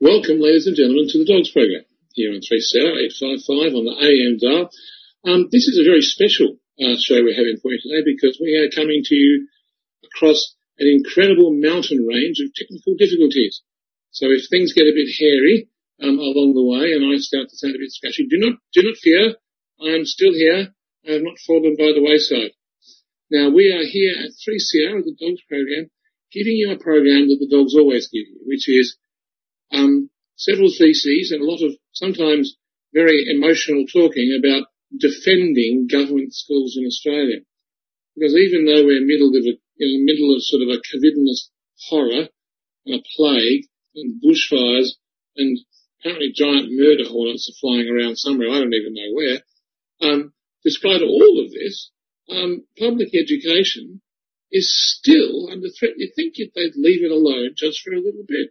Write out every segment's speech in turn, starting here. Welcome, ladies and gentlemen, to the Dogs program here on 3CR855 on the AM dial. This is a very special show we're having for you today because we are coming to you across an incredible mountain range of technical difficulties. So if things get a bit hairy along the way and I start to sound a bit scratchy, do not fear. I am still here. I have not fallen by the wayside. Now, we are here at 3CR, the Dogs program, giving you a program that the dogs always give you, which is several theses and a lot of sometimes very emotional talking about defending government schools in Australia. Because even though we're in the middle of sort of a covidinous horror and a plague and bushfires and apparently giant murder hornets are flying around somewhere, I don't even know where, despite all of this, public education is still under threat. You'd think they'd leave it alone just for a little bit.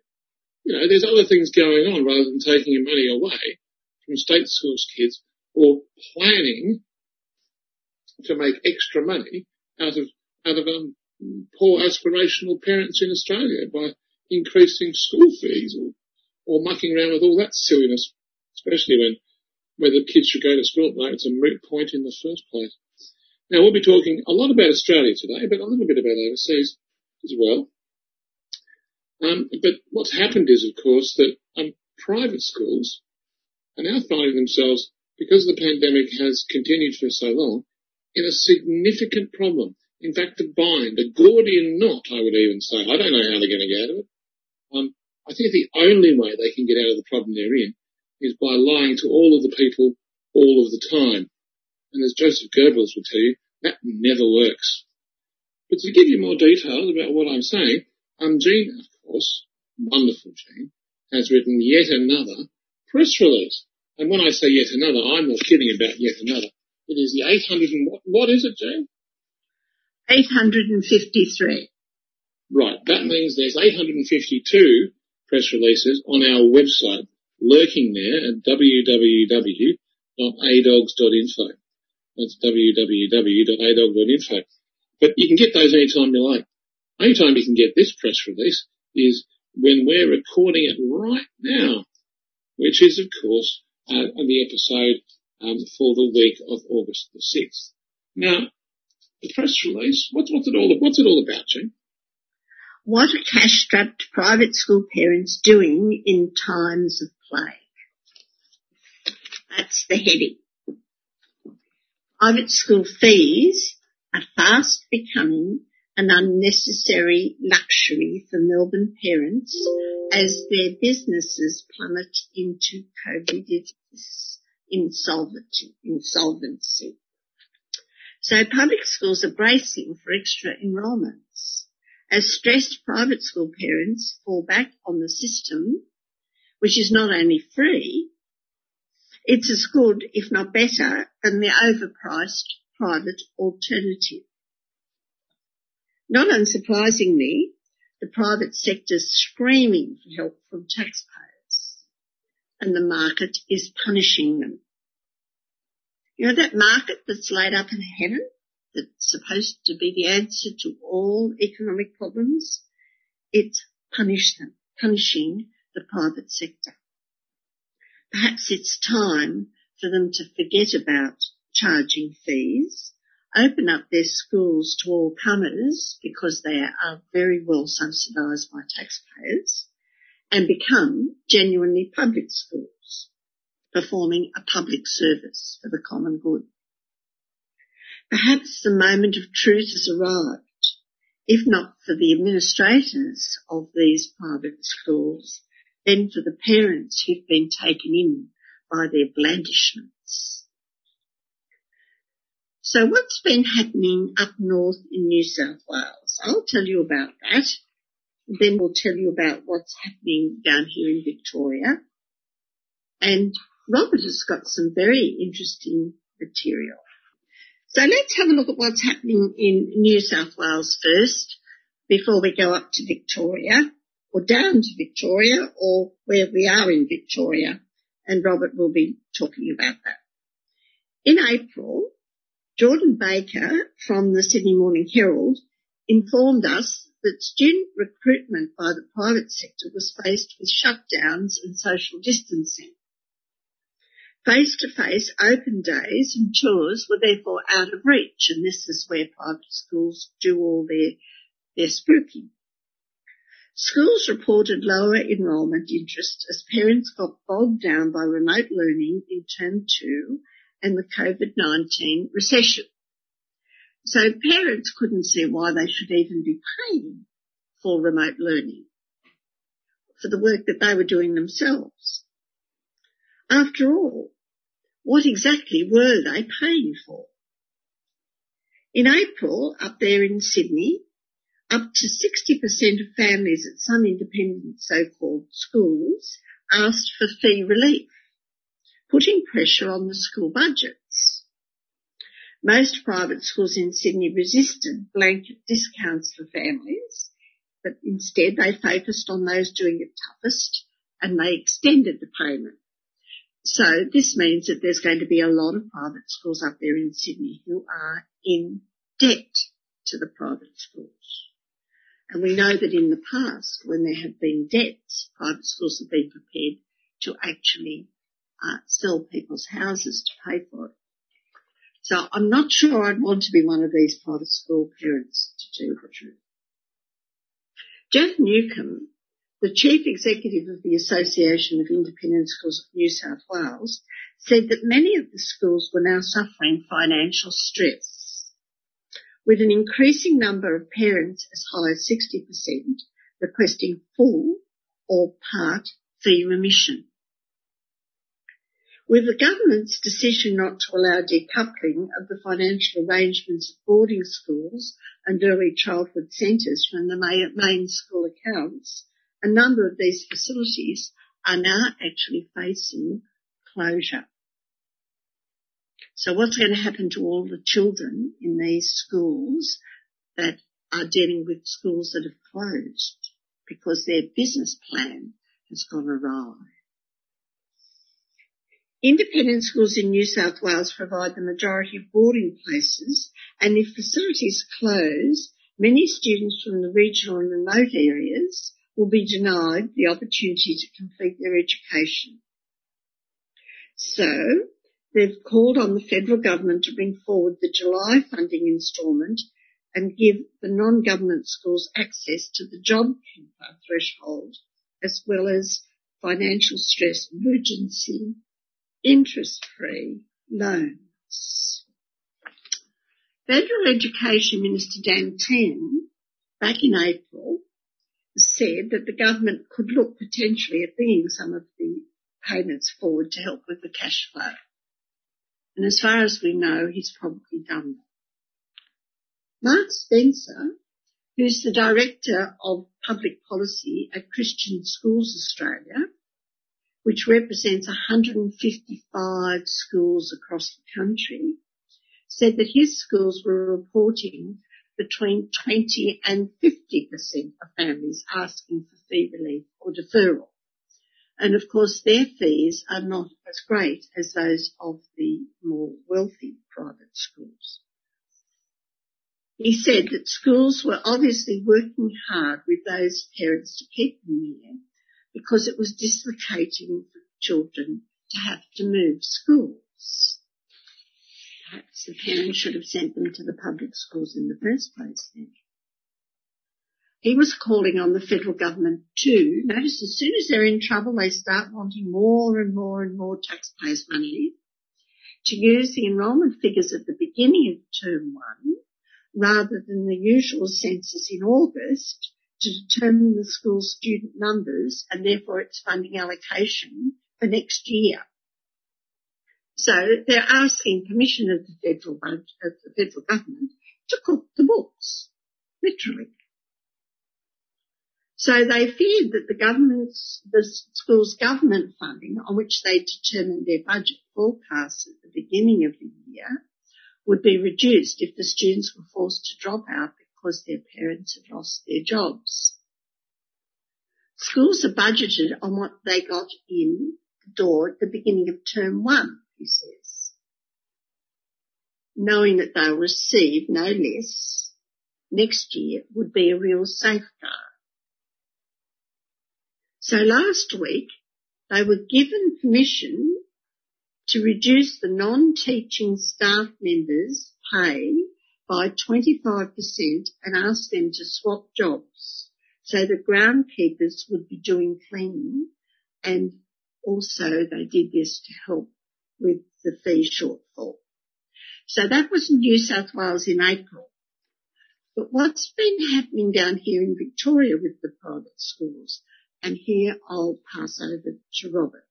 You know, there's other things going on rather than taking your money away from state schools kids or planning to make extra money out of poor aspirational parents in Australia by increasing school fees or mucking around with all that silliness, especially when whether kids should go to school at night. It's a moot point in the first place. Now, we'll be talking a lot about Australia today, but a little bit about overseas as well. But what's happened is, of course, that private schools are now finding themselves, because the pandemic has continued for so long, in a significant problem. In fact, a bind, a Gordian knot, I would even say. I don't know how they're going to get out of it. I think the only way they can get out of the problem they're in is by lying to all of the people all of the time. And as Joseph Goebbels would tell you, that never works. But to give you more details about what I'm saying, Jane, of course, wonderful Jane, has written yet another press release. And when I say yet another, I'm not kidding about yet another. It is the 800 and what is it, Jane? 853. Right. That means there's 852 press releases on our website, lurking there at www.adogs.info. That's www.adogs.info. But you can get those anytime you like. Only time you can get this press release is when we're recording it right now, which is, of course, the episode for the week of August the 6th. Now, the press release, what's it all about, Jane? What are cash-strapped private school parents doing in times of plague? That's the heading. Private school fees are fast becoming an unnecessary luxury for Melbourne parents as their businesses plummet into covidous insolvency. So public schools are bracing for extra enrolments as stressed private school parents fall back on the system, which is not only free, it's as good, if not better, than the overpriced private alternative. Not unsurprisingly, the private sector's screaming for help from taxpayers and the market is punishing them. You know that market that's laid up in heaven, that's supposed to be the answer to all economic problems? It's punishing the private sector. Perhaps it's time for them to forget about charging fees, open up their schools to all comers because they are very well subsidised by taxpayers, and become genuinely public schools, performing a public service for the common good. Perhaps the moment of truth has arrived, if not for the administrators of these private schools, then for the parents who've been taken in by their blandishments. So what's been happening up north in New South Wales? I'll tell you about that. Then we'll tell you about what's happening down here in Victoria. And Robert has got some very interesting material. So let's have a look at what's happening in New South Wales first before we go up to Victoria or down to Victoria or where we are in Victoria. And Robert will be talking about that. In April, Jordan Baker from the Sydney Morning Herald informed us that student recruitment by the private sector was faced with shutdowns and social distancing. Face-to-face open days and tours were therefore out of reach, and this is where private schools do all their spooking. Schools reported lower enrolment interest as parents got bogged down by remote learning in Term 2 and the COVID-19 recession. So parents couldn't see why they should even be paying for remote learning, for the work that they were doing themselves. After all, what exactly were they paying for? In April, up there in Sydney, up to 60% of families at some independent so-called schools asked for fee relief, putting pressure on the school budgets. Most private schools in Sydney resisted blanket discounts for families, but instead they focused on those doing it toughest and they extended the payment. So this means that there's going to be a lot of private schools up there in Sydney who are in debt to the private schools. And we know that in the past, when there have been debts, private schools have been prepared to actually sell people's houses to pay for it. So I'm not sure I'd want to be one of these private school parents, to tell you the truth. Jeff Newcombe, the Chief Executive of the Association of Independent Schools of New South Wales, said that many of the schools were now suffering financial stress, with an increasing number of parents as high as 60% requesting full or part fee remission. With the government's decision not to allow decoupling of the financial arrangements of boarding schools and early childhood centres from the main school accounts, a number of these facilities are now actually facing closure. So what's going to happen to all the children in these schools that are dealing with schools that have closed because their business plan has gone awry? Independent schools in New South Wales provide the majority of boarding places, and if facilities close, many students from the regional and remote areas will be denied the opportunity to complete their education. So they've called on the federal government to bring forward the July funding instalment and give the non-government schools access to the JobKeeper threshold, as well as financial stress emergency interest-free loans. Federal Education Minister Dan Tehan, back in April, said that the government could look potentially at bringing some of the payments forward to help with the cash flow. And as far as we know, he's probably done that. Mark Spencer, who's the Director of Public Policy at Christian Schools Australia, which represents 155 schools across the country, said that his schools were reporting between 20 and 50% of families asking for fee relief or deferral. And of course their fees are not as great as those of the more wealthy private schools. He said that schools were obviously working hard with those parents to keep them there because it was dislocating for children to have to move schools. Perhaps the parents should have sent them to the public schools in the first place then. He was calling on the federal government to notice as soon as they're in trouble, they start wanting more and more and more taxpayers' money, to use the enrolment figures at the beginning of Term 1 rather than the usual census in August to determine the school's student numbers and therefore its funding allocation for next year. So they're asking permission of the federal government to cook the books, literally. So they feared that the school's government funding, on which they determined their budget forecasts at the beginning of the year, would be reduced if the students were forced to drop out because their parents had lost their jobs. Schools are budgeted on what they got in the door at the beginning of Term 1, he says, knowing that they'll receive no less next year would be a real safeguard. So last week, they were given permission to reduce the non-teaching staff members' pay by 25% and ask them to swap jobs so that groundkeepers would be doing cleaning, and also they did this to help with the fee shortfall. So that was in New South Wales in April. But what's been happening down here in Victoria with the private schools, and here I'll pass over to Robert.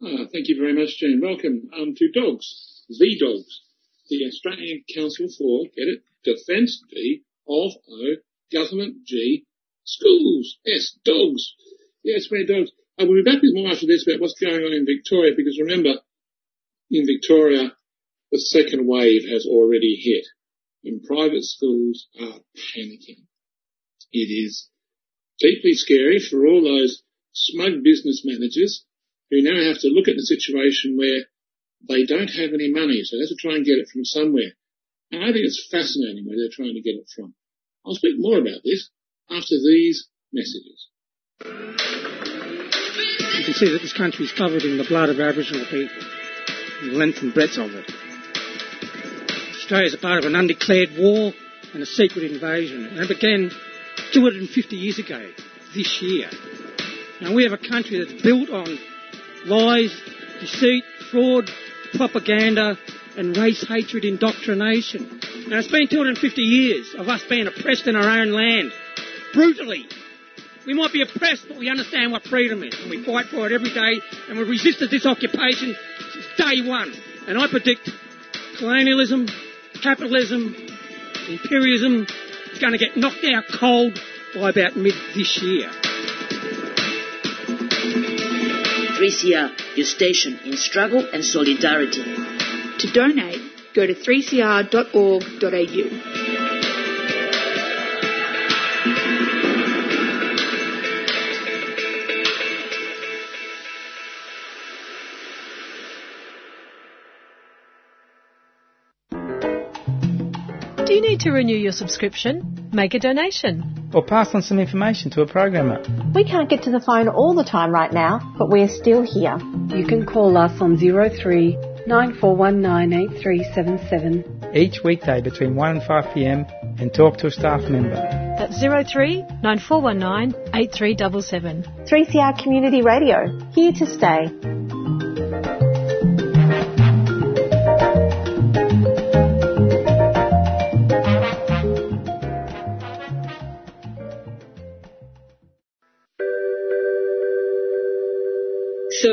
Thank you very much, Jane. Welcome to DOGS, the DOGS, the Australian Council for, get it, Defence D, of O, Government G, Schools S, DOGS. Yes, we're DOGS. I will be back with more after this about what's going on in Victoria, because remember, in Victoria, the second wave has already hit, and private schools are panicking. It is deeply scary for all those smug business managers who now have to look at the situation where they don't have any money, so they have to try and get it from somewhere. And I think it's fascinating where they're trying to get it from. I'll speak more about this after these messages. You can see that this country is covered in the blood of Aboriginal people, the length and breadth of it. Australia is a part of an undeclared war and a secret invasion, and it began 250 years ago this year. Now, we have a country that's built on lies, deceit, fraud, propaganda and race hatred indoctrination. Now, it's been 250 years of us being oppressed in our own land, brutally. We might be oppressed, but we understand what freedom is, and we fight for it every day, and we've resisted this occupation since day one. And I predict colonialism, capitalism, imperialism is going to get knocked out cold by about mid this year. 3CR, your station in struggle and solidarity. To donate, go to 3cr.org.au. Do you need to renew your subscription? Make a donation. Or pass on some information to a programmer. We can't get to the phone all the time right now, but we're still here. You can call us on 03 94198377. Each weekday between 1 and 5pm and talk to a staff member. That's 03 9419 8377. 3CR Community Radio, here to stay. So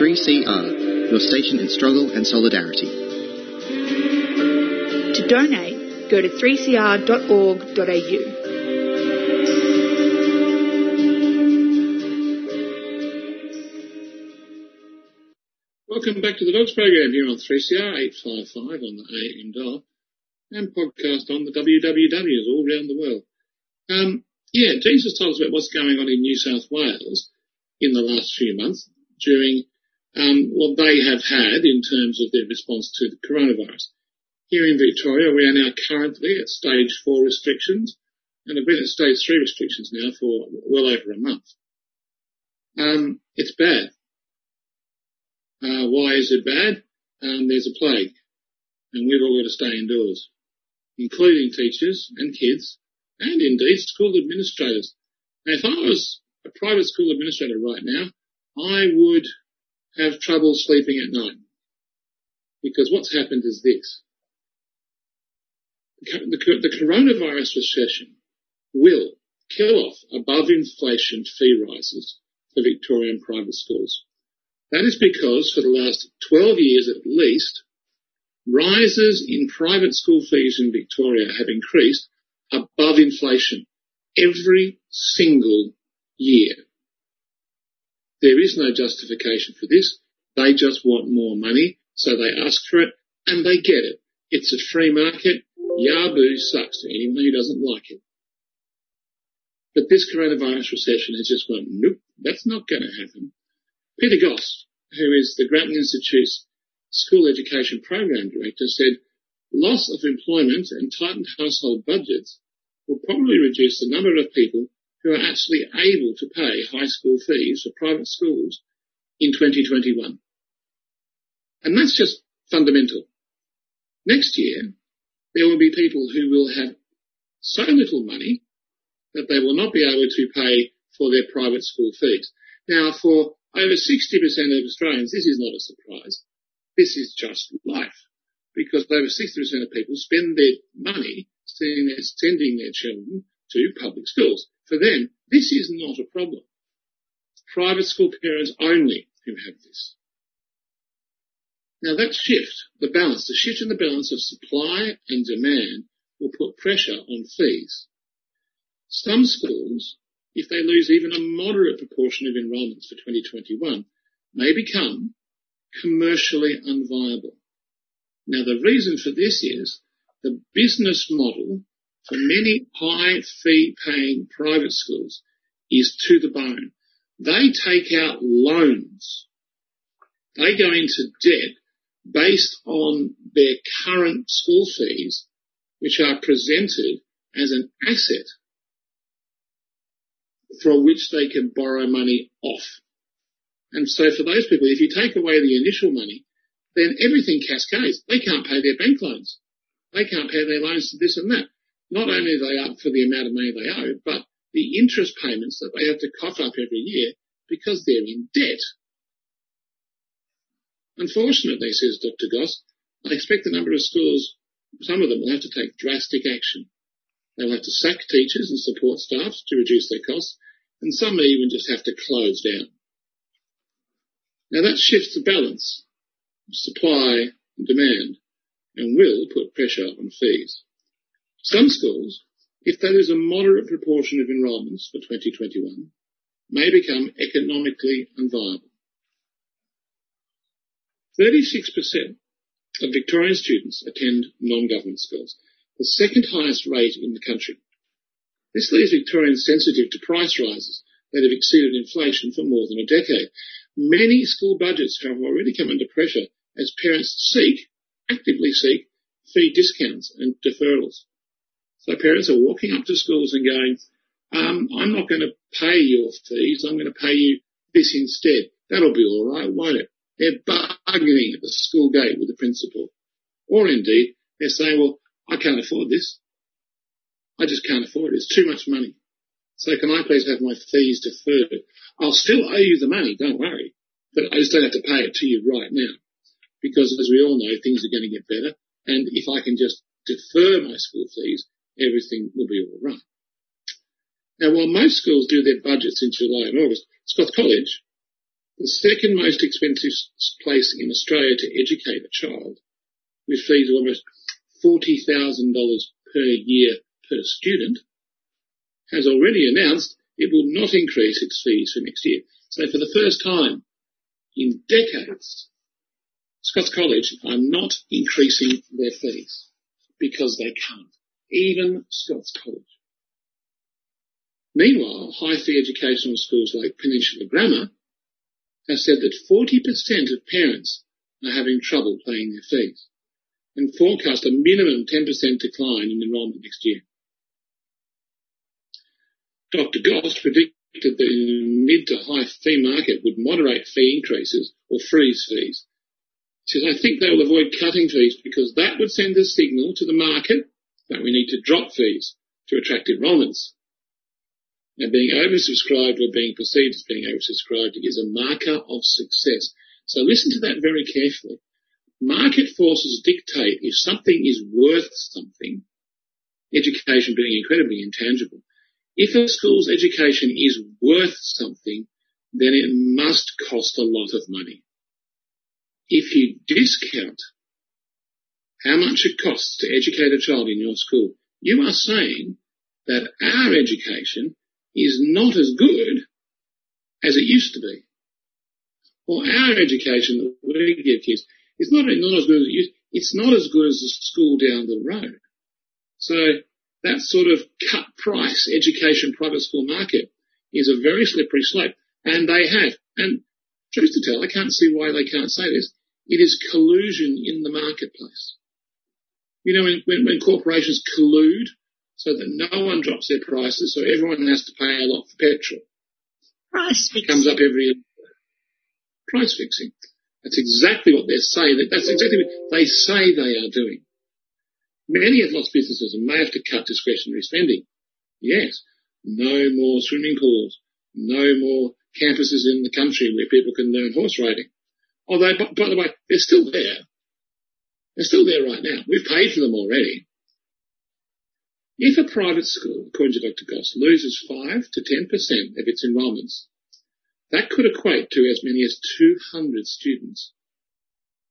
3CR, your station in struggle and solidarity. To donate, go to 3cr.org.au. Welcome back to the Dogs program here on 3CR855 on the AM dial and podcast on the www all around the world. Jesus told us about what's going on in New South Wales in the last few months during what they have had in terms of their response to the coronavirus. Here in Victoria, we are now currently at stage 4 restrictions and have been at stage 3 restrictions now for well over a month. It's bad. Why is it bad? There's a plague and we've all got to stay indoors. including teachers and kids and indeed school administrators. Now, if I was a private school administrator right now, I would have trouble sleeping at night, because what's happened is this. The coronavirus recession will kill off above inflation fee rises for Victorian private schools. That is because for the last 12 years at least, rises in private school fees in Victoria have increased above inflation every single year. There is no justification for this. They just want more money, so they ask for it, and they get it. It's a free market. Yaboo sucks to anyone who doesn't like it. But this coronavirus recession has just gone, nope, that's not going to happen. Peter Goss, who is the Grattan Institute's School Education Program Director, said loss of employment and tightened household budgets will probably reduce the number of people who are actually able to pay high school fees for private schools in 2021. And that's just fundamental. Next year, there will be people who will have so little money that they will not be able to pay for their private school fees. Now, for over 60% of Australians, this is not a surprise. This is just life, because over 60% of people spend their money sending their children to public schools. For them, this is not a problem. It's private school parents only who have this. Now that shift, the balance, the shift in the balance of supply and demand will put pressure on fees. Some schools, if they lose even a moderate proportion of enrolments for 2021, may become commercially unviable. Now the reason for this is the business model for many high fee paying private schools is to the bone. They take out loans. They go into debt based on their current school fees, which are presented as an asset from which they can borrow money off. And so for those people, if you take away the initial money, then everything cascades. They can't pay their bank loans. They can't pay their loans to this and that. Not only are they up for the amount of money they owe, but the interest payments that they have to cough up every year because they're in debt. Unfortunately, says Dr. Goss, I expect a number of schools, some of them will have to take drastic action. They will have to sack teachers and support staff to reduce their costs, and some may even just have to close down. Now that shifts the balance of supply and demand and will put pressure on fees. Some schools, if there is a moderate proportion of enrolments for 2021, may become economically unviable. 36% of Victorian students attend non-government schools, the second highest rate in the country. This leaves Victorians sensitive to price rises that have exceeded inflation for more than a decade. Many school budgets have already come under pressure as parents actively seek fee discounts and deferrals. So parents are walking up to schools and going, I'm not going to pay your fees, I'm going to pay you this instead. That'll be all right, won't it? They're bargaining at the school gate with the principal. Or indeed, they're saying, well, I can't afford this. I just can't afford it. It's too much money. So can I please have my fees deferred? I'll still owe you the money, don't worry. But I just don't have to pay it to you right now. Because as we all know, things are going to get better. And if I can just defer my school fees, everything will be all right. Now, while most schools do their budgets in July and August, Scotch College, the second most expensive place in Australia to educate a child, with fees almost $40,000 per year per student, has already announced it will not increase its fees for next year. So for the first time in decades, Scotch College are not increasing their fees because they can't, even Scotch College. Meanwhile, high-fee educational schools like Peninsula Grammar have said that 40% of parents are having trouble paying their fees and forecast a minimum 10% decline in enrolment next year. Dr. Goss predicted that the mid to high fee market would moderate fee increases or freeze fees. She says, I think they will avoid cutting fees because that would send a signal to the market that we need to drop fees to attract enrolments. And being oversubscribed or being perceived as being oversubscribed is a marker of success. So listen to that very carefully. Market forces dictate if something is worth something, education being incredibly intangible. If a school's education is worth something, then it must cost a lot of money. If you discount how much it costs to educate a child in your school, you are saying that our education is not as good as it used to be. Or our education that we give kids is not as good as it used to be. It's not as good as the school down the road. So that sort of cut price education private school market is a very slippery slope. And they have. And truth to tell, I can't see why they can't say this. It is collusion in the marketplace. You know, when corporations collude so that no one drops their prices, so everyone has to pay a lot for petrol. Price fixing. It comes up every year. Price fixing. That's exactly what they say. That's exactly what they say they are doing. Many have lost businesses and may have to cut discretionary spending. Yes. No more swimming pools. No more campuses in the country where people can learn horse riding. Although, by the way, they're still there. They're still there right now. We've paid for them already. If a private school, according to Dr. Goss, loses 5 to 10% of its enrolments, that could equate to as many as 200 students,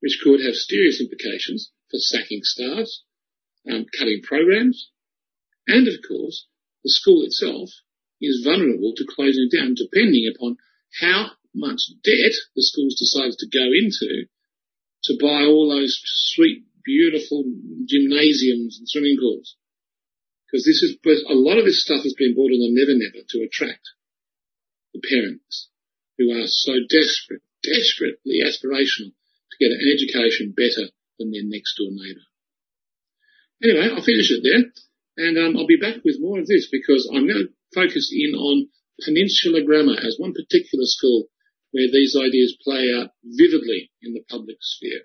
which could have serious implications for sacking staffs, cutting programs, and, of course, the school itself is vulnerable to closing down depending upon how much debt the schools decided to go into to buy all those sweet, beautiful gymnasiums and swimming pools. Because this is, a lot of this stuff has been bought on the never-never to attract the parents who are so desperate, desperately aspirational to get an education better than their next-door neighbour. Anyway, I'll finish it there. And I'll be back with more of this because I'm going to focus in on Peninsula Grammar as one particular school where these ideas play out vividly in the public sphere.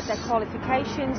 had their qualifications,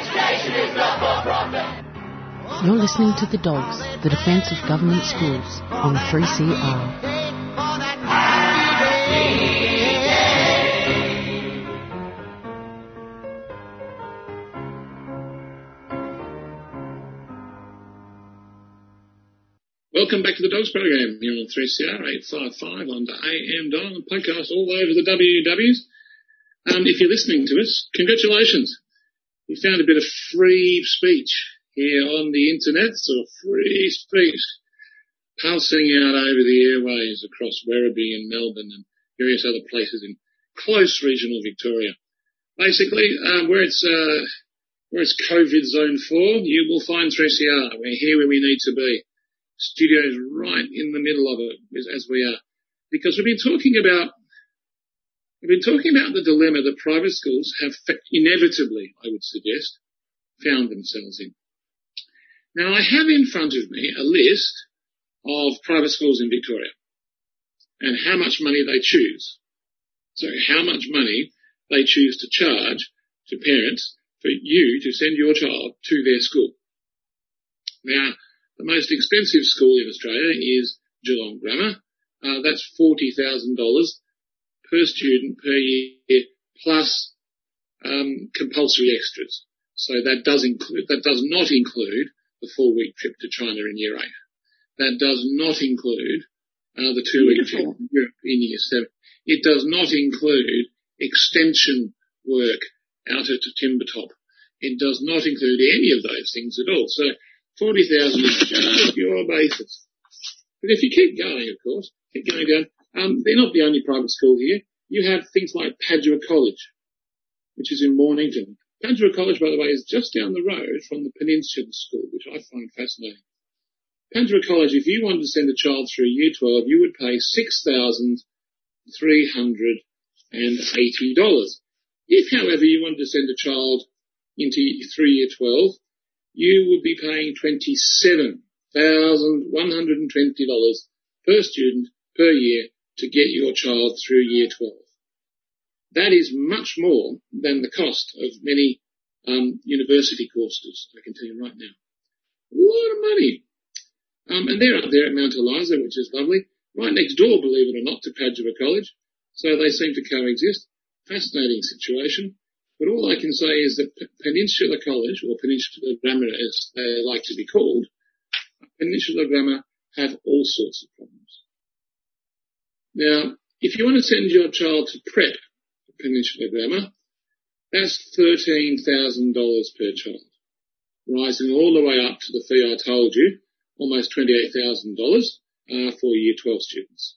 education is not for profit! You're listening to The Dogs, the defence of government schools, on 3CR. Welcome back to the Dogs program here on 3CR855 on the AM dial and podcast all over the WWs. If you're listening to us, congratulations. You found a bit of free speech here on the internet, sort of free speech passing out over the airways across Werribee and Melbourne and various other places in close regional Victoria. Basically, where it's COVID zone 4, you will find 3CR. We're here where we need to be. Studio's right in the middle of it as we are, because we've been talking about the dilemma that private schools have inevitably, I would suggest, found themselves in. Now, I have in front of me a list of private schools in Victoria and how much money they choose. So how much money they choose to charge to parents for you to send your child to their school. Now, the most expensive school in Australia is Geelong Grammar. That's $40,000 per student per year, plus compulsory extras. So that does not include the 4-week trip to China in year 8. That does not include the 2-week trip to Europe in year 7. It does not include extension work out at Timbertop. It does not include any of those things at all. So 40,000 is just your basis. But if you keep going, of course, keep going down, they're not the only private school here. You have things like Padua College, which is in Mornington. Padua College, by the way, is just down the road from the Peninsula School, which I find fascinating. Padua College, if you wanted to send a child through year 12, you would pay $6,380. If, however, you wanted to send a child through year 12, you would be paying $27,120 per student per year to get your child through year 12. That is much more than the cost of many university courses, I can tell you right now. A lot of money. And they're up there at Mount Eliza, which is lovely, right next door, believe it or not, to Padua College. So they seem to coexist. Fascinating situation. But all I can say is that Peninsula College, or Peninsula Grammar as they like to be called, Peninsula Grammar have all sorts of problems. Now, if you want to send your child to prep Peninsula Grammar, that's $13,000 per child, rising all the way up to the fee I told you, almost $28,000 for year 12 students.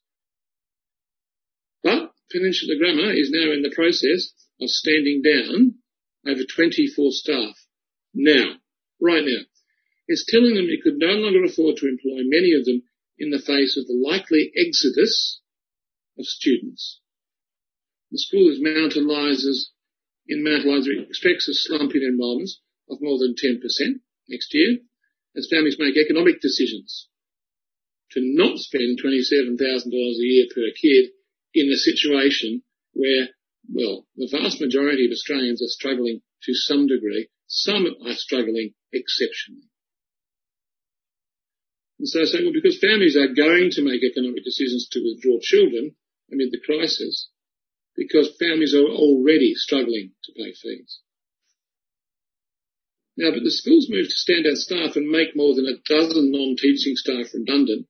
But Peninsula Grammar is now in the process of standing down over 24 staff right now. It's telling them it could no longer afford to employ many of them in the face of the likely exodus of students. The school is in Mount Eliza expects a slump in enrolments of more than 10% next year as families make economic decisions to not spend $27,000 a year per kid in a situation where, well, the vast majority of Australians are struggling to some degree. Some are struggling exceptionally. And so because families are going to make economic decisions to withdraw children amid the crisis, because families are already struggling to pay fees. Now, but the school's move to stand down staff and make more than a dozen non-teaching staff redundant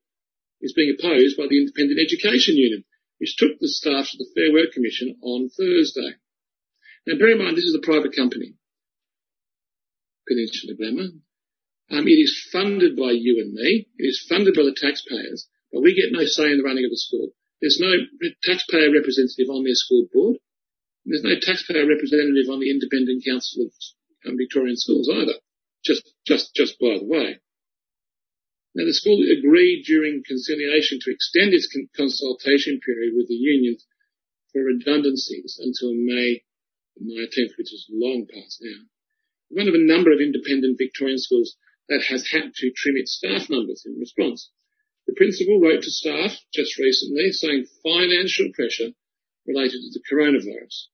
is being opposed by the Independent Education Union, which took the staff to the Fair Work Commission on Thursday. Now, bear in mind, this is a private company, Peninsula Grammar. It is funded by you and me. It is funded by the taxpayers, but we get no say in the running of the school. There's no taxpayer representative on their school board. There's no taxpayer representative on the Independent Council of Victorian Schools either, just by the way. Now, the school agreed during conciliation to extend its consultation period with the unions for redundancies until May 19th, which is long past now. One of a number of independent Victorian schools that has had to trim its staff numbers in response. The principal wrote to staff just recently saying financial pressure related to the coronavirus.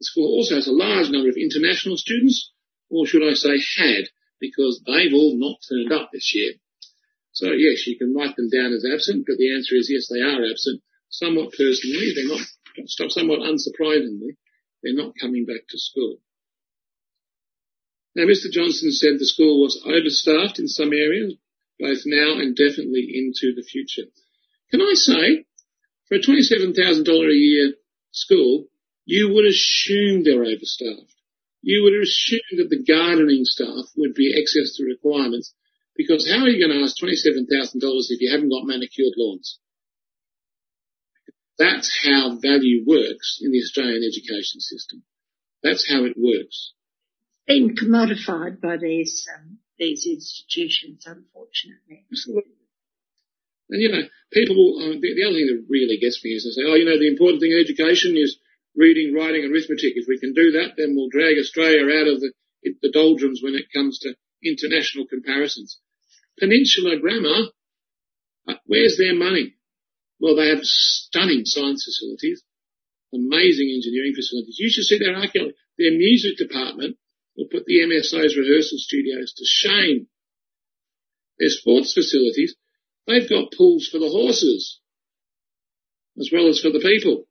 The school also has a large number of international students, or should I say had, because they've all not turned up this year. So, yes, you can write them down as absent, but the answer is yes, they are absent. Somewhat personally, they're not, somewhat unsurprisingly, they're not coming back to school. Now, Mr. Johnson said the school was overstaffed in some areas, both now and definitely into the future. Can I say, for a $27,000 a year school, you would assume they're overstaffed. You would assume that the gardening staff would be excess to requirements, because how are you going to ask $27,000 if you haven't got manicured lawns? That's how value works in the Australian education system. That's how it works. Been commodified by these institutions, unfortunately. Absolutely. And, you know, people, the other thing that really gets me is they say, oh, you know, the important thing in education is reading, writing, arithmetic. If we can do that, then we'll drag Australia out of the doldrums when it comes to international comparisons. Peninsula Grammar, where's their money? Well, they have stunning science facilities, amazing engineering facilities. You should see their archaeology, their music department. Will put the MSO's rehearsal studios to shame. Their sports facilities, they've got pools for the horses as well as for the people.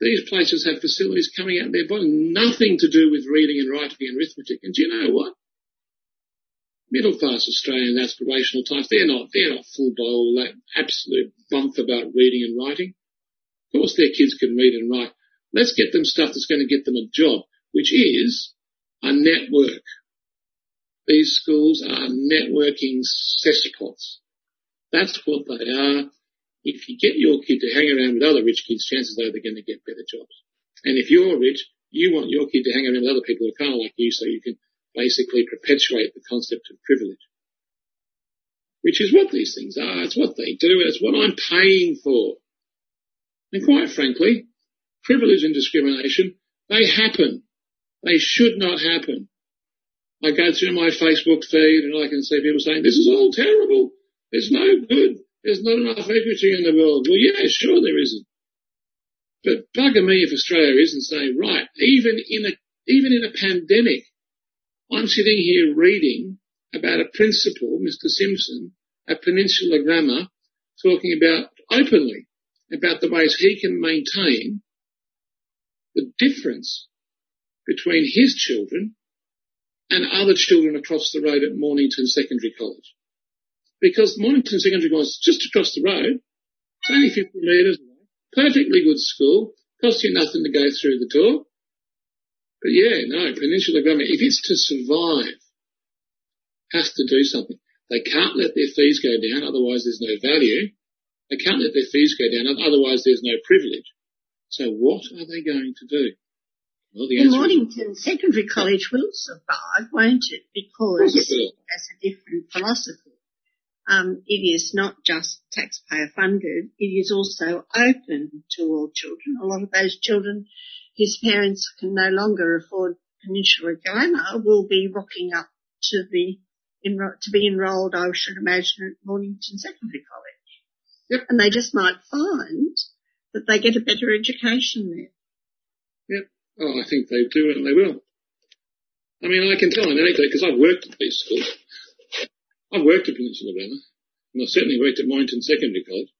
These places have facilities coming out of their body, nothing to do with reading and writing and arithmetic. And do you know what? Middle-class Australian aspirational types, they're not fooled by all that absolute bunk about reading and writing. Of course their kids can read and write. Let's get them stuff that's going to get them a job, which is a network. These schools are networking cesspools. That's what they are. If you get your kid to hang around with other rich kids, chances are they're going to get better jobs. And if you're rich, you want your kid to hang around with other people who are kind of like you, so you can basically perpetuate the concept of privilege, which is what these things are. It's what they do. It's what I'm paying for. And quite frankly, privilege and discrimination, they happen. They should not happen. I go through my Facebook feed and I can see people saying, this is all terrible. It's no good. There's not enough equity in the world. Well, yeah, sure there isn't. But bugger me if Australia isn't saying, right, even in a pandemic, I'm sitting here reading about a principal, Mr. Simpson, at Peninsula Grammar, talking about openly about the ways he can maintain the difference between his children and other children across the road at Mornington Secondary College. Because Mornington Secondary College is just across the road, it's only 50 metres away, perfectly good school, costs you nothing to go through the door. But yeah, no, Peninsula Grammar, if it's to survive, has to do something. They can't let their fees go down, otherwise there's no value. They can't let their fees go down, otherwise there's no privilege. So what are they going to do? Well, the Mornington Secondary College will survive, won't it? Because it has a different philosophy. It is not just taxpayer funded. It is also open to all children. A lot of those children whose parents can no longer afford Peninsula Grammar will be rocking up to be enrolled, I should imagine, at Mornington Secondary College. Yep. And they just might find that they get a better education there. Yep. Oh, I think they do and they will. I mean, I can tell them anecdotally because I've worked at these schools. I've worked at Peninsula Grammar and I've certainly worked at Mornington Secondary College.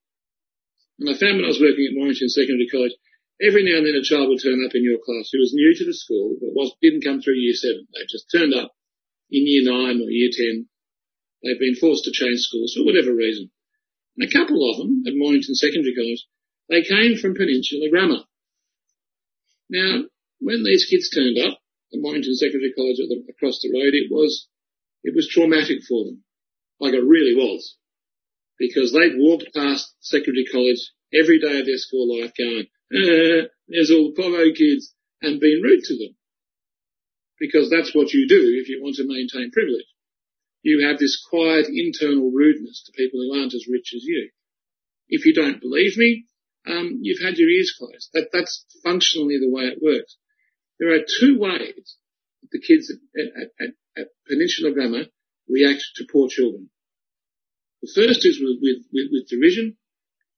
And I found when I was working at Mornington Secondary College, every now and then a child would turn up in your class who was new to the school but didn't come through year 7. They just turned up in year 9 or year 10. They've been forced to change schools for whatever reason. And a couple of them at Mornington Secondary College, they came from Peninsula Grammar. Now, when these kids turned up at Mornington Secondary College across the road, it was traumatic for them. Like it really was. Because they'd walked past secondary college every day of their school life going, there's all the povo kids, and been rude to them. Because that's what you do if you want to maintain privilege. You have this quiet internal rudeness to people who aren't as rich as you. If you don't believe me, you've had your ears closed. That's functionally the way it works. There are two ways that the kids at Peninsula Grammar react to poor children. The first is with derision,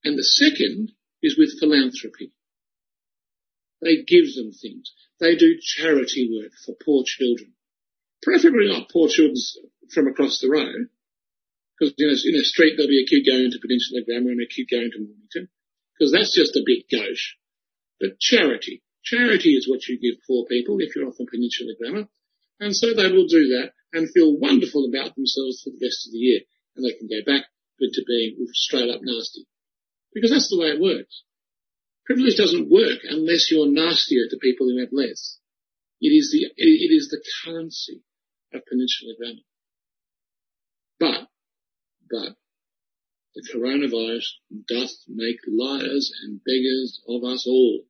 and the second is with philanthropy. They give them things. They do charity work for poor children. Preferably not poor children from across the road, because in a street there'll be a kid going to Peninsula Grammar and a kid going to Mornington, because that's just a bit gauche. But charity. Charity is what you give poor people if you're off on Peninsula Grammar, and so they will do that and feel wonderful about themselves for the rest of the year, and they can go back to being straight up nasty, because that's the way it works. Privilege doesn't work unless you're nastier to people who have less. It is the currency of Peninsula Grammar. But the coronavirus doth make liars and beggars of us all.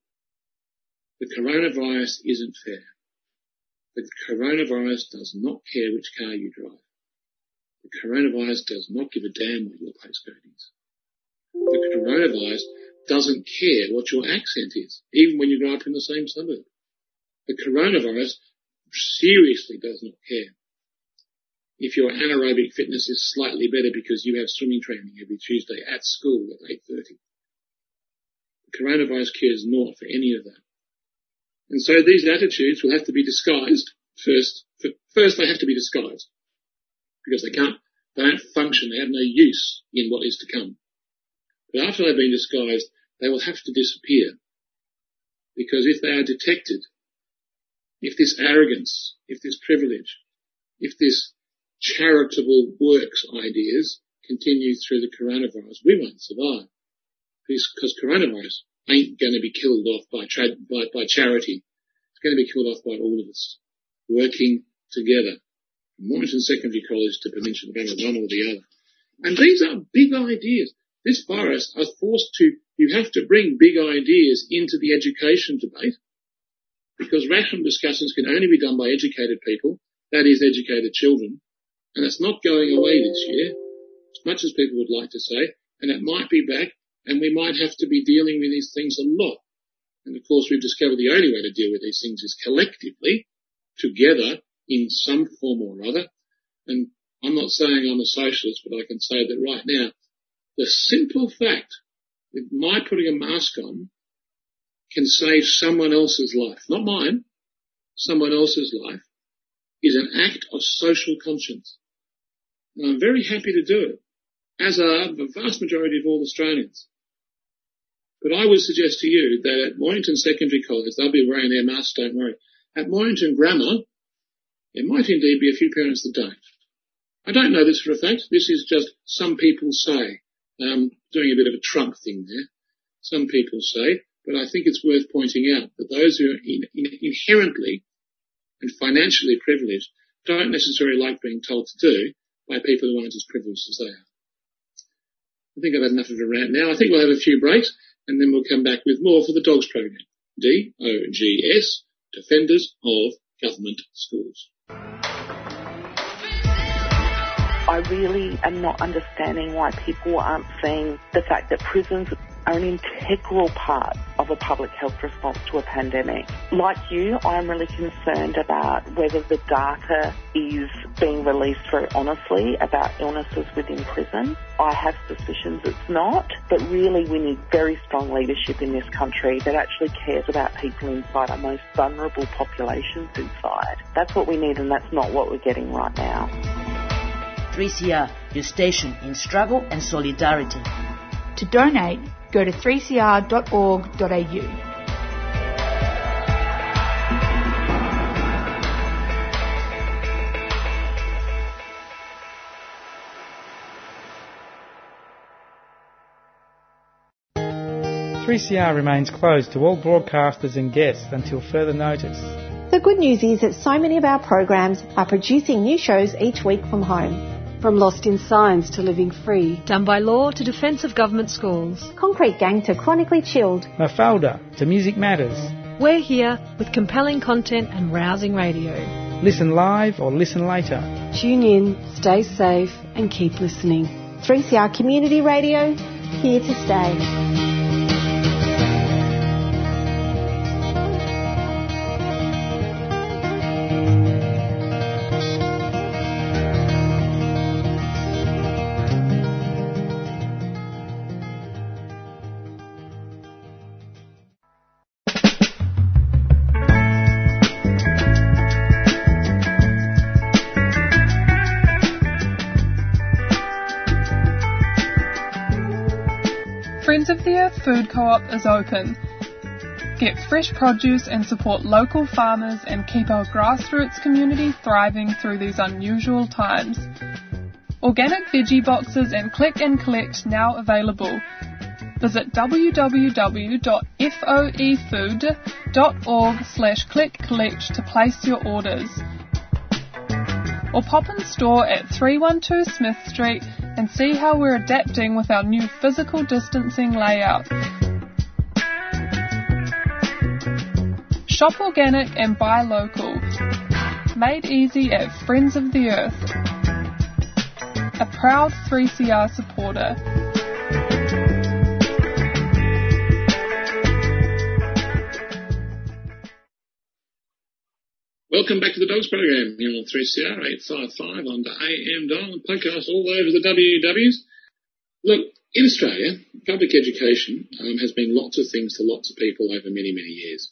The coronavirus isn't fair. The coronavirus does not care which car you drive. The coronavirus does not give a damn what your postcode is. The coronavirus doesn't care what your accent is, even when you grow up in the same suburb. The coronavirus seriously does not care if your anaerobic fitness is slightly better because you have swimming training every Tuesday at school at 8:30. The coronavirus cares naught for any of that. And so these attitudes will have to be disguised first. First they have to be disguised because they don't function, they have no use in what is to come. But after they've been disguised, they will have to disappear. Because if they are detected, if this arrogance, if this privilege, if this charitable works ideas continue through the coronavirus, we won't survive. Because coronavirus ain't going to be killed off by charity. It's going to be killed off by all of us working together. From Mornington Secondary College to Peninsula Grammar, one or the other. And these are big ideas. This virus are you have to bring big ideas into the education debate, because rational discussions can only be done by educated people, that is educated children, and it's not going away this year, as much as people would like to say, and it might be back, and we might have to be dealing with these things a lot. And of course we've discovered the only way to deal with these things is collectively, together, in some form or other. And I'm not saying I'm a socialist, but I can say that right now, the simple fact that my putting a mask on can save someone else's life, not mine, someone else's life, is an act of social conscience. And I'm very happy to do it, as are the vast majority of all Australians. But I would suggest to you that at Mornington Secondary College, they'll be wearing their masks, don't worry. At Mornington Grammar, there might indeed be a few parents that don't. I don't know this for a fact. This is just some people say. Doing a bit of a Trump thing there, some people say, but I think it's worth pointing out that those who are inherently and financially privileged don't necessarily like being told to do by people who aren't as privileged as they are. I think I've had enough of a rant now. I think we'll have a few breaks and then we'll come back with more for the DOGS program. DOGS, Defenders of Government Schools. I really am not understanding why people aren't seeing the fact that prisons are an integral part of a public health response to a pandemic. Like you, I'm really concerned about whether the data is being released very honestly about illnesses within prison. I have suspicions it's not, but really we need very strong leadership in this country that actually cares about people inside, our most vulnerable populations inside. That's what we need, and that's not what we're getting right now. 3CR, your station in struggle and solidarity. To donate, go to 3cr.org.au. "3CR remains closed to all broadcasters and guests until further notice. The good news is that so many of our programs are producing new shows each week from home. From Lost in Science to Living Free. Done by Law to Defence of Government Schools. Concrete Gang to Chronically Chilled. Mafalda to Music Matters. We're here with compelling content and rousing radio. Listen live or listen later. Tune in, stay safe and keep listening. 3CR Community Radio, here to stay. Food Co-op is open. Get fresh produce and support local farmers and keep our grassroots community thriving through these unusual times. Organic veggie boxes and collect now available. Visit www.foefood.org/click-collect to place your orders. Or pop in store at 312 Smith Street and see how we're adapting with our new physical distancing layout. Shop organic and buy local. Made easy at Friends of the Earth. A proud 3CR supporter. Welcome back to the Dogs program here on 3CR855 on the AM dial and podcast all over the WWs. Look, in Australia, public education has been lots of things to lots of people over many, many years.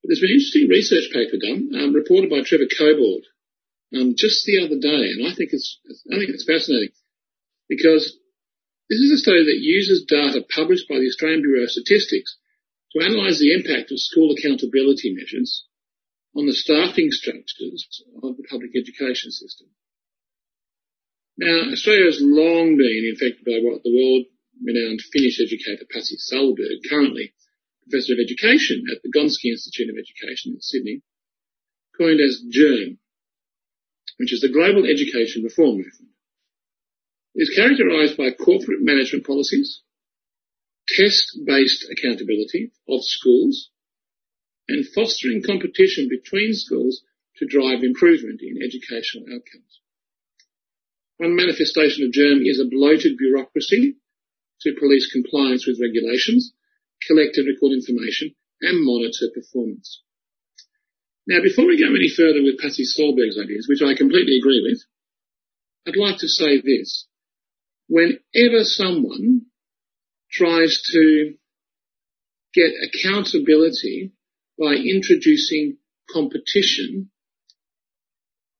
But there's been an interesting research paper done, reported by Trevor Cobbold just the other day, and I think it's fascinating because this is a study that uses data published by the Australian Bureau of Statistics to analyse the impact of school accountability measures on the staffing structures of the public education system. Now, Australia has long been infected by what the world-renowned Finnish educator Pasi Sahlberg, currently Professor of Education at the Gonski Institute of Education in Sydney, coined as GERM, which is the Global Education Reform Movement. It is characterised by corporate management policies, test-based accountability of schools, and fostering competition between schools to drive improvement in educational outcomes. One manifestation of GERM is a bloated bureaucracy to police compliance with regulations, collect and record information, and monitor performance. Now, before we go any further with Pasi Sahlberg's ideas, which I completely agree with, I'd like to say this. Whenever someone tries to get accountability by introducing competition,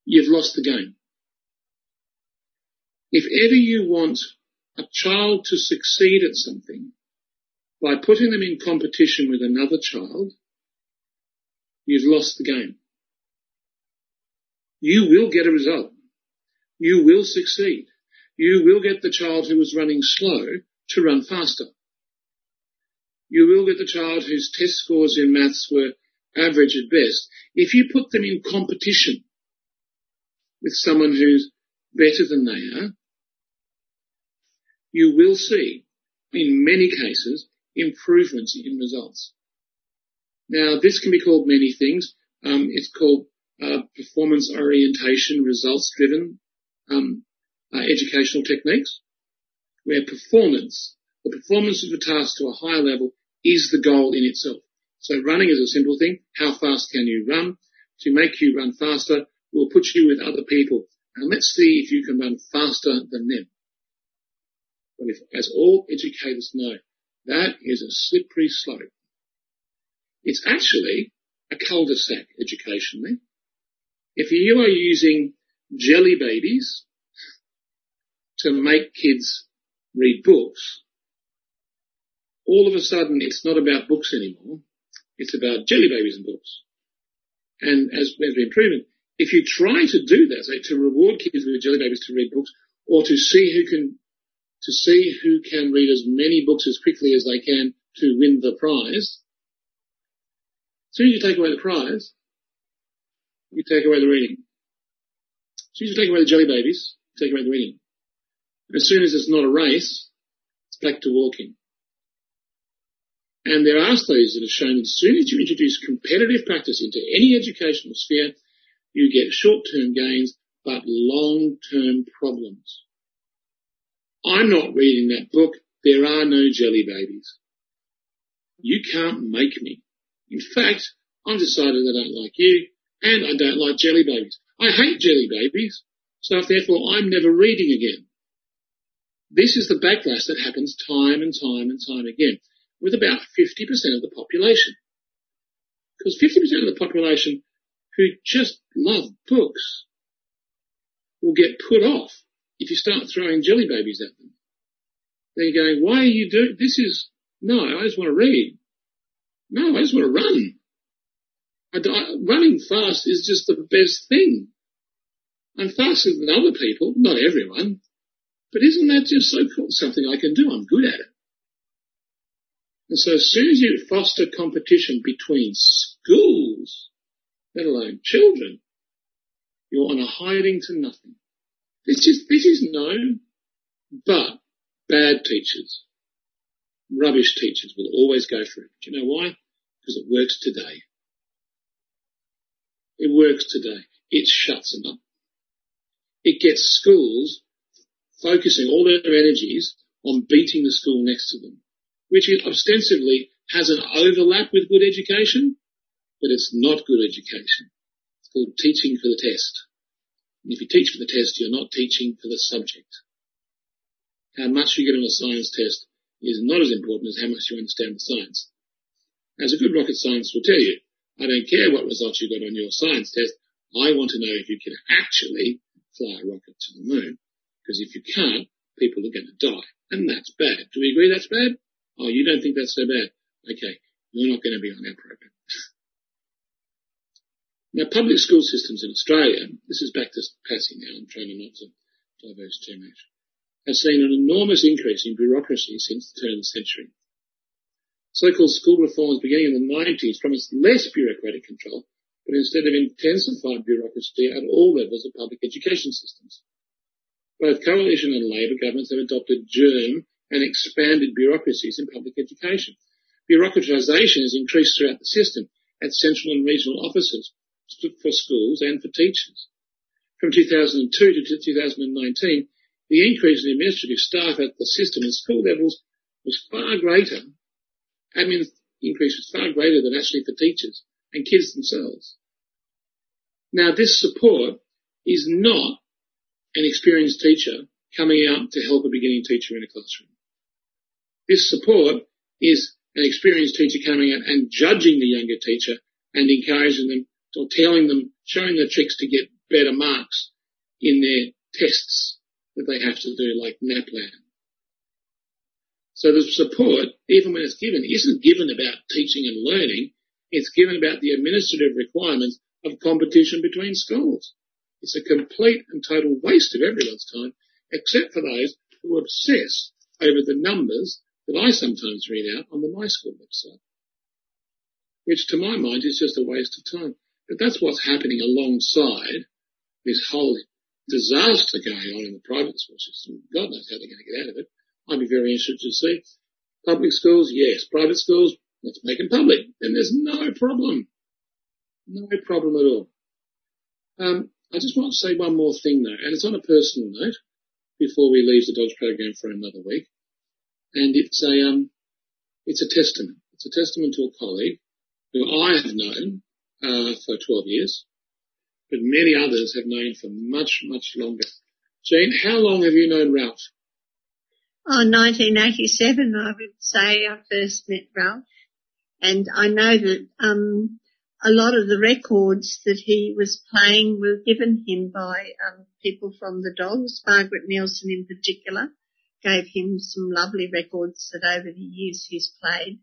you've lost the game. If ever you want a child to succeed at something by putting them in competition with another child, you've lost the game. You will get a result. You will succeed. You will get the child who was running slow to run faster. You will get the child whose test scores in maths were average at best. If you put them in competition with someone who's better than they are, you will see, in many cases, improvements in results. Now, this can be called many things. It's called performance orientation, results-driven educational techniques, where the performance of the task to a higher level is the goal in itself. So running is a simple thing. How fast can you run? To make you run faster, we'll put you with other people. And let's see if you can run faster than them. But if, as all educators know, that is a slippery slope. It's actually a cul-de-sac educationally. If you are using jelly babies to make kids read books, all of a sudden, it's not about books anymore. It's about jelly babies and books. And as has been proven, if you try to do that, so to reward kids with jelly babies to read books, or to see who can read as many books as quickly as they can to win the prize, as soon as you take away the prize, you take away the reading. As soon as you take away the jelly babies, take away the reading. As soon as it's not a race, it's back to walking. And there are studies that have shown that as soon as you introduce competitive practice into any educational sphere, you get short-term gains but long-term problems. I'm not reading that book. There are no jelly babies. You can't make me. In fact, I've decided I don't like you and I don't like jelly babies. I hate jelly babies, so therefore I'm never reading again. This is the backlash that happens time and time and time again with about 50% of the population. Because 50% of the population who just love books will get put off if you start throwing jelly babies at them. They're going, why are you doing this? Is no, I just want to read. No, I just want to run. Running fast is just the best thing. I'm faster than other people, not everyone. But isn't that just so cool? Something I can do. I'm good at it. And so as soon as you foster competition between schools, let alone children, you're on a hiding to nothing. This is known, but bad teachers, rubbish teachers will always go for it. Do you know why? Because it works today. It works today. It shuts them up. It gets schools focusing all their energies on beating the school next to them, which ostensibly has an overlap with good education, but it's not good education. It's called teaching for the test. And if you teach for the test, you're not teaching for the subject. How much you get on a science test is not as important as how much you understand the science. As a good rocket science will tell you, I don't care what results you got on your science test. I want to know if you can actually fly a rocket to the moon. Because if you can't, people are going to die. And that's bad. Do we agree that's bad? Oh, you don't think that's so bad? Okay, you're not going to be on our program. Now, public school systems in Australia, this is back to Pasi now, I'm trying not to diverge too much, have seen an enormous increase in bureaucracy since the turn of the century. So-called school reforms beginning in the 90s promised less bureaucratic control, but instead have intensified bureaucracy at all levels of public education systems. Both coalition and Labor governments have adopted germ and expanded bureaucracies in public education. Bureaucratisation has increased throughout the system at central and regional offices for schools and for teachers. From 2002 to 2019, the increase in administrative staff at the system and school levels was far greater. Admin increase was far greater than actually for teachers and kids themselves. Now, this support is not an experienced teacher coming out to help a beginning teacher in a classroom. This support is an experienced teacher coming out and judging the younger teacher and encouraging them or telling them, showing the tricks to get better marks in their tests that they have to do, like NAPLAN. So the support, even when it's given, isn't given about teaching and learning. It's given about the administrative requirements of competition between schools. It's a complete and total waste of everyone's time, except for those who obsess over the numbers that I sometimes read out on the My School website, which to my mind is just a waste of time. But that's what's happening alongside this whole disaster going on in the private school system. God knows how they're going to get out of it. I'd be very interested to see. Public schools, yes. Private schools, let's make them public. And there's no problem. No problem at all. I just want to say one more thing, though, and it's on a personal note before we leave the Dogs program for another week. And it's a testament. It's a testament to a colleague who I have known for 12 years, but many others have known for much, much longer. Jane, how long have you known Ralph? Oh, 1987, I would say I first met Ralph. And I know that a lot of the records that he was playing were given him by people from the Dogs. Margaret Nielsen in particular gave him some lovely records that over the years he's played.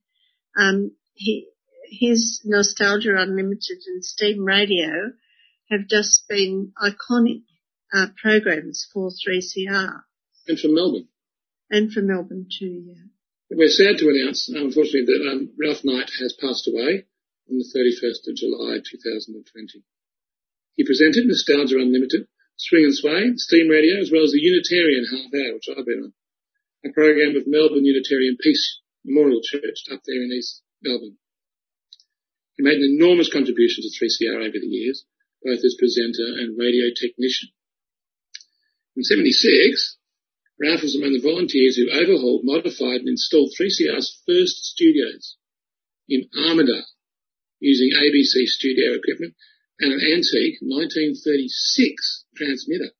His Nostalgia Unlimited and Steam Radio have just been iconic programs for 3CR. And for Melbourne. And for Melbourne too, yeah. We're sad to announce, unfortunately, that Ralph Knight has passed away on the 31st of July 2020. He presented Nostalgia Unlimited Swing and Sway, Steam Radio, as well as the Unitarian Half Hour, which I've been on, a program of Melbourne Unitarian Peace Memorial Church up there in East Melbourne. He made an enormous contribution to 3CR over the years, both as presenter and radio technician. In 1976, Ralph was among the volunteers who overhauled, modified and installed 3CR's first studios in Armidale, using ABC studio equipment and an antique 1936 transmitter.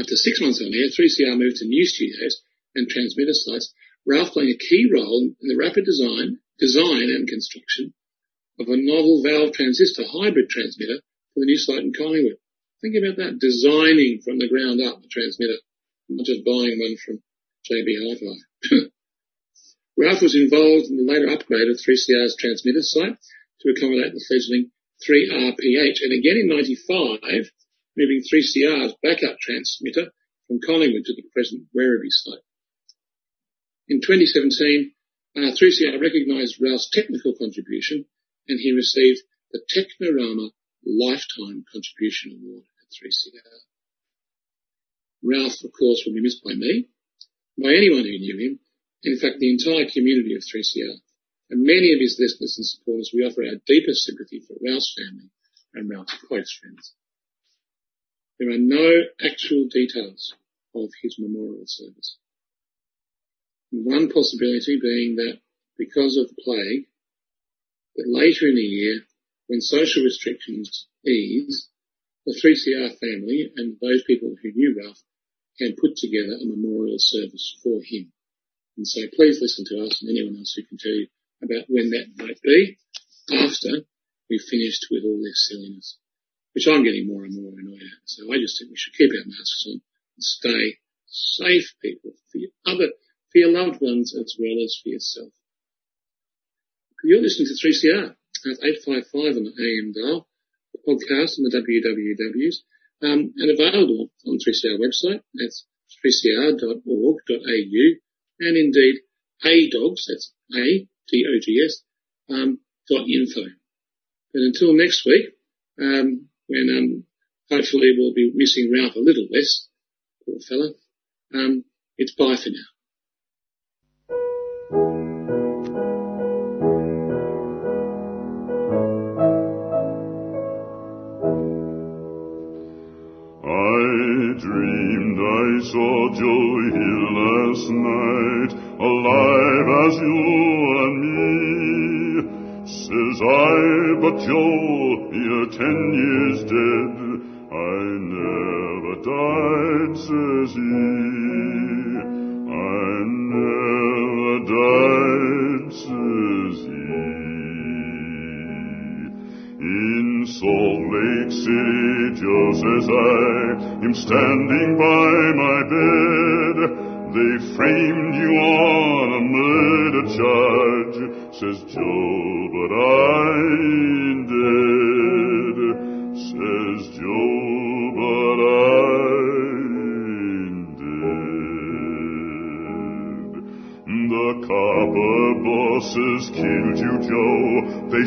After 6 months on air, 3CR moved to new studios and transmitter sites, Ralph playing a key role in the rapid design and construction of a novel valve transistor hybrid transmitter for the new site in Collingwood. Think about that, designing from the ground up the transmitter, not just buying one from JB Hi-Fi. Ralph was involved in the later upgrade of 3CR's transmitter site to accommodate the fledgling 3RPH, and again in 1995, moving 3CR's backup transmitter from Collingwood to the present Werribee site. In 2017, 3CR recognised Ralph's technical contribution, and he received the Technorama Lifetime Contribution Award at 3CR. Ralph, of course, will be missed by me, by anyone who knew him, in fact, the entire community of 3CR. And many of his listeners and supporters, we offer our deepest sympathy for Ralph's family and Ralph's close friends. There are no actual details of his memorial service. One possibility being that because of the plague, that later in the year, when social restrictions ease, the 3CR family and those people who knew Ralph can put together a memorial service for him. And so please listen to us and anyone else who can tell you about when that might be after we've finished with all this silliness, which I'm getting more and more annoyed at. So I just think we should keep our masks on and stay safe, people, for your loved ones as well as for yourself. You're listening to 3CR at 855 on the AM dial, the podcast on the wwws, and available on the 3CR website. That's 3cr.org.au, and indeed adogs, that's ADOGS, .info. But until next week, when hopefully we'll be missing Ralph a little less, poor fella, it's bye for now. I dreamed I saw Joe here last night, alive as you. Says I, but Joel, you're 10 years dead. I never died, says he. I never died, says he. In Salt Lake City, Joe says I am standing by my bed. They framed you on a murder charge, says Joel, but I ain't dead, says Joel, but I ain't dead. The copper bosses killed you, Joe, they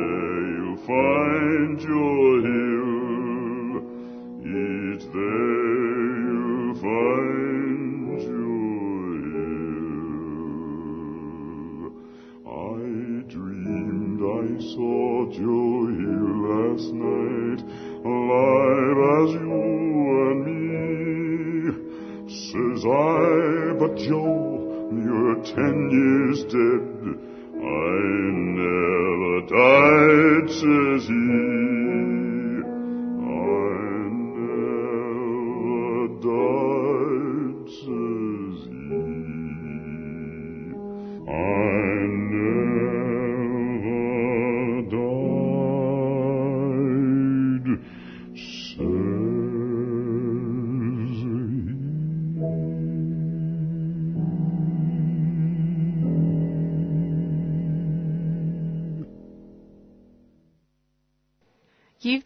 you find your hill. It's there you find. I saw Joe here last night, alive as you and me. Says I, but Joe, You're 10 years dead. I never died, says he. I never died, says he. I never died, says he. You've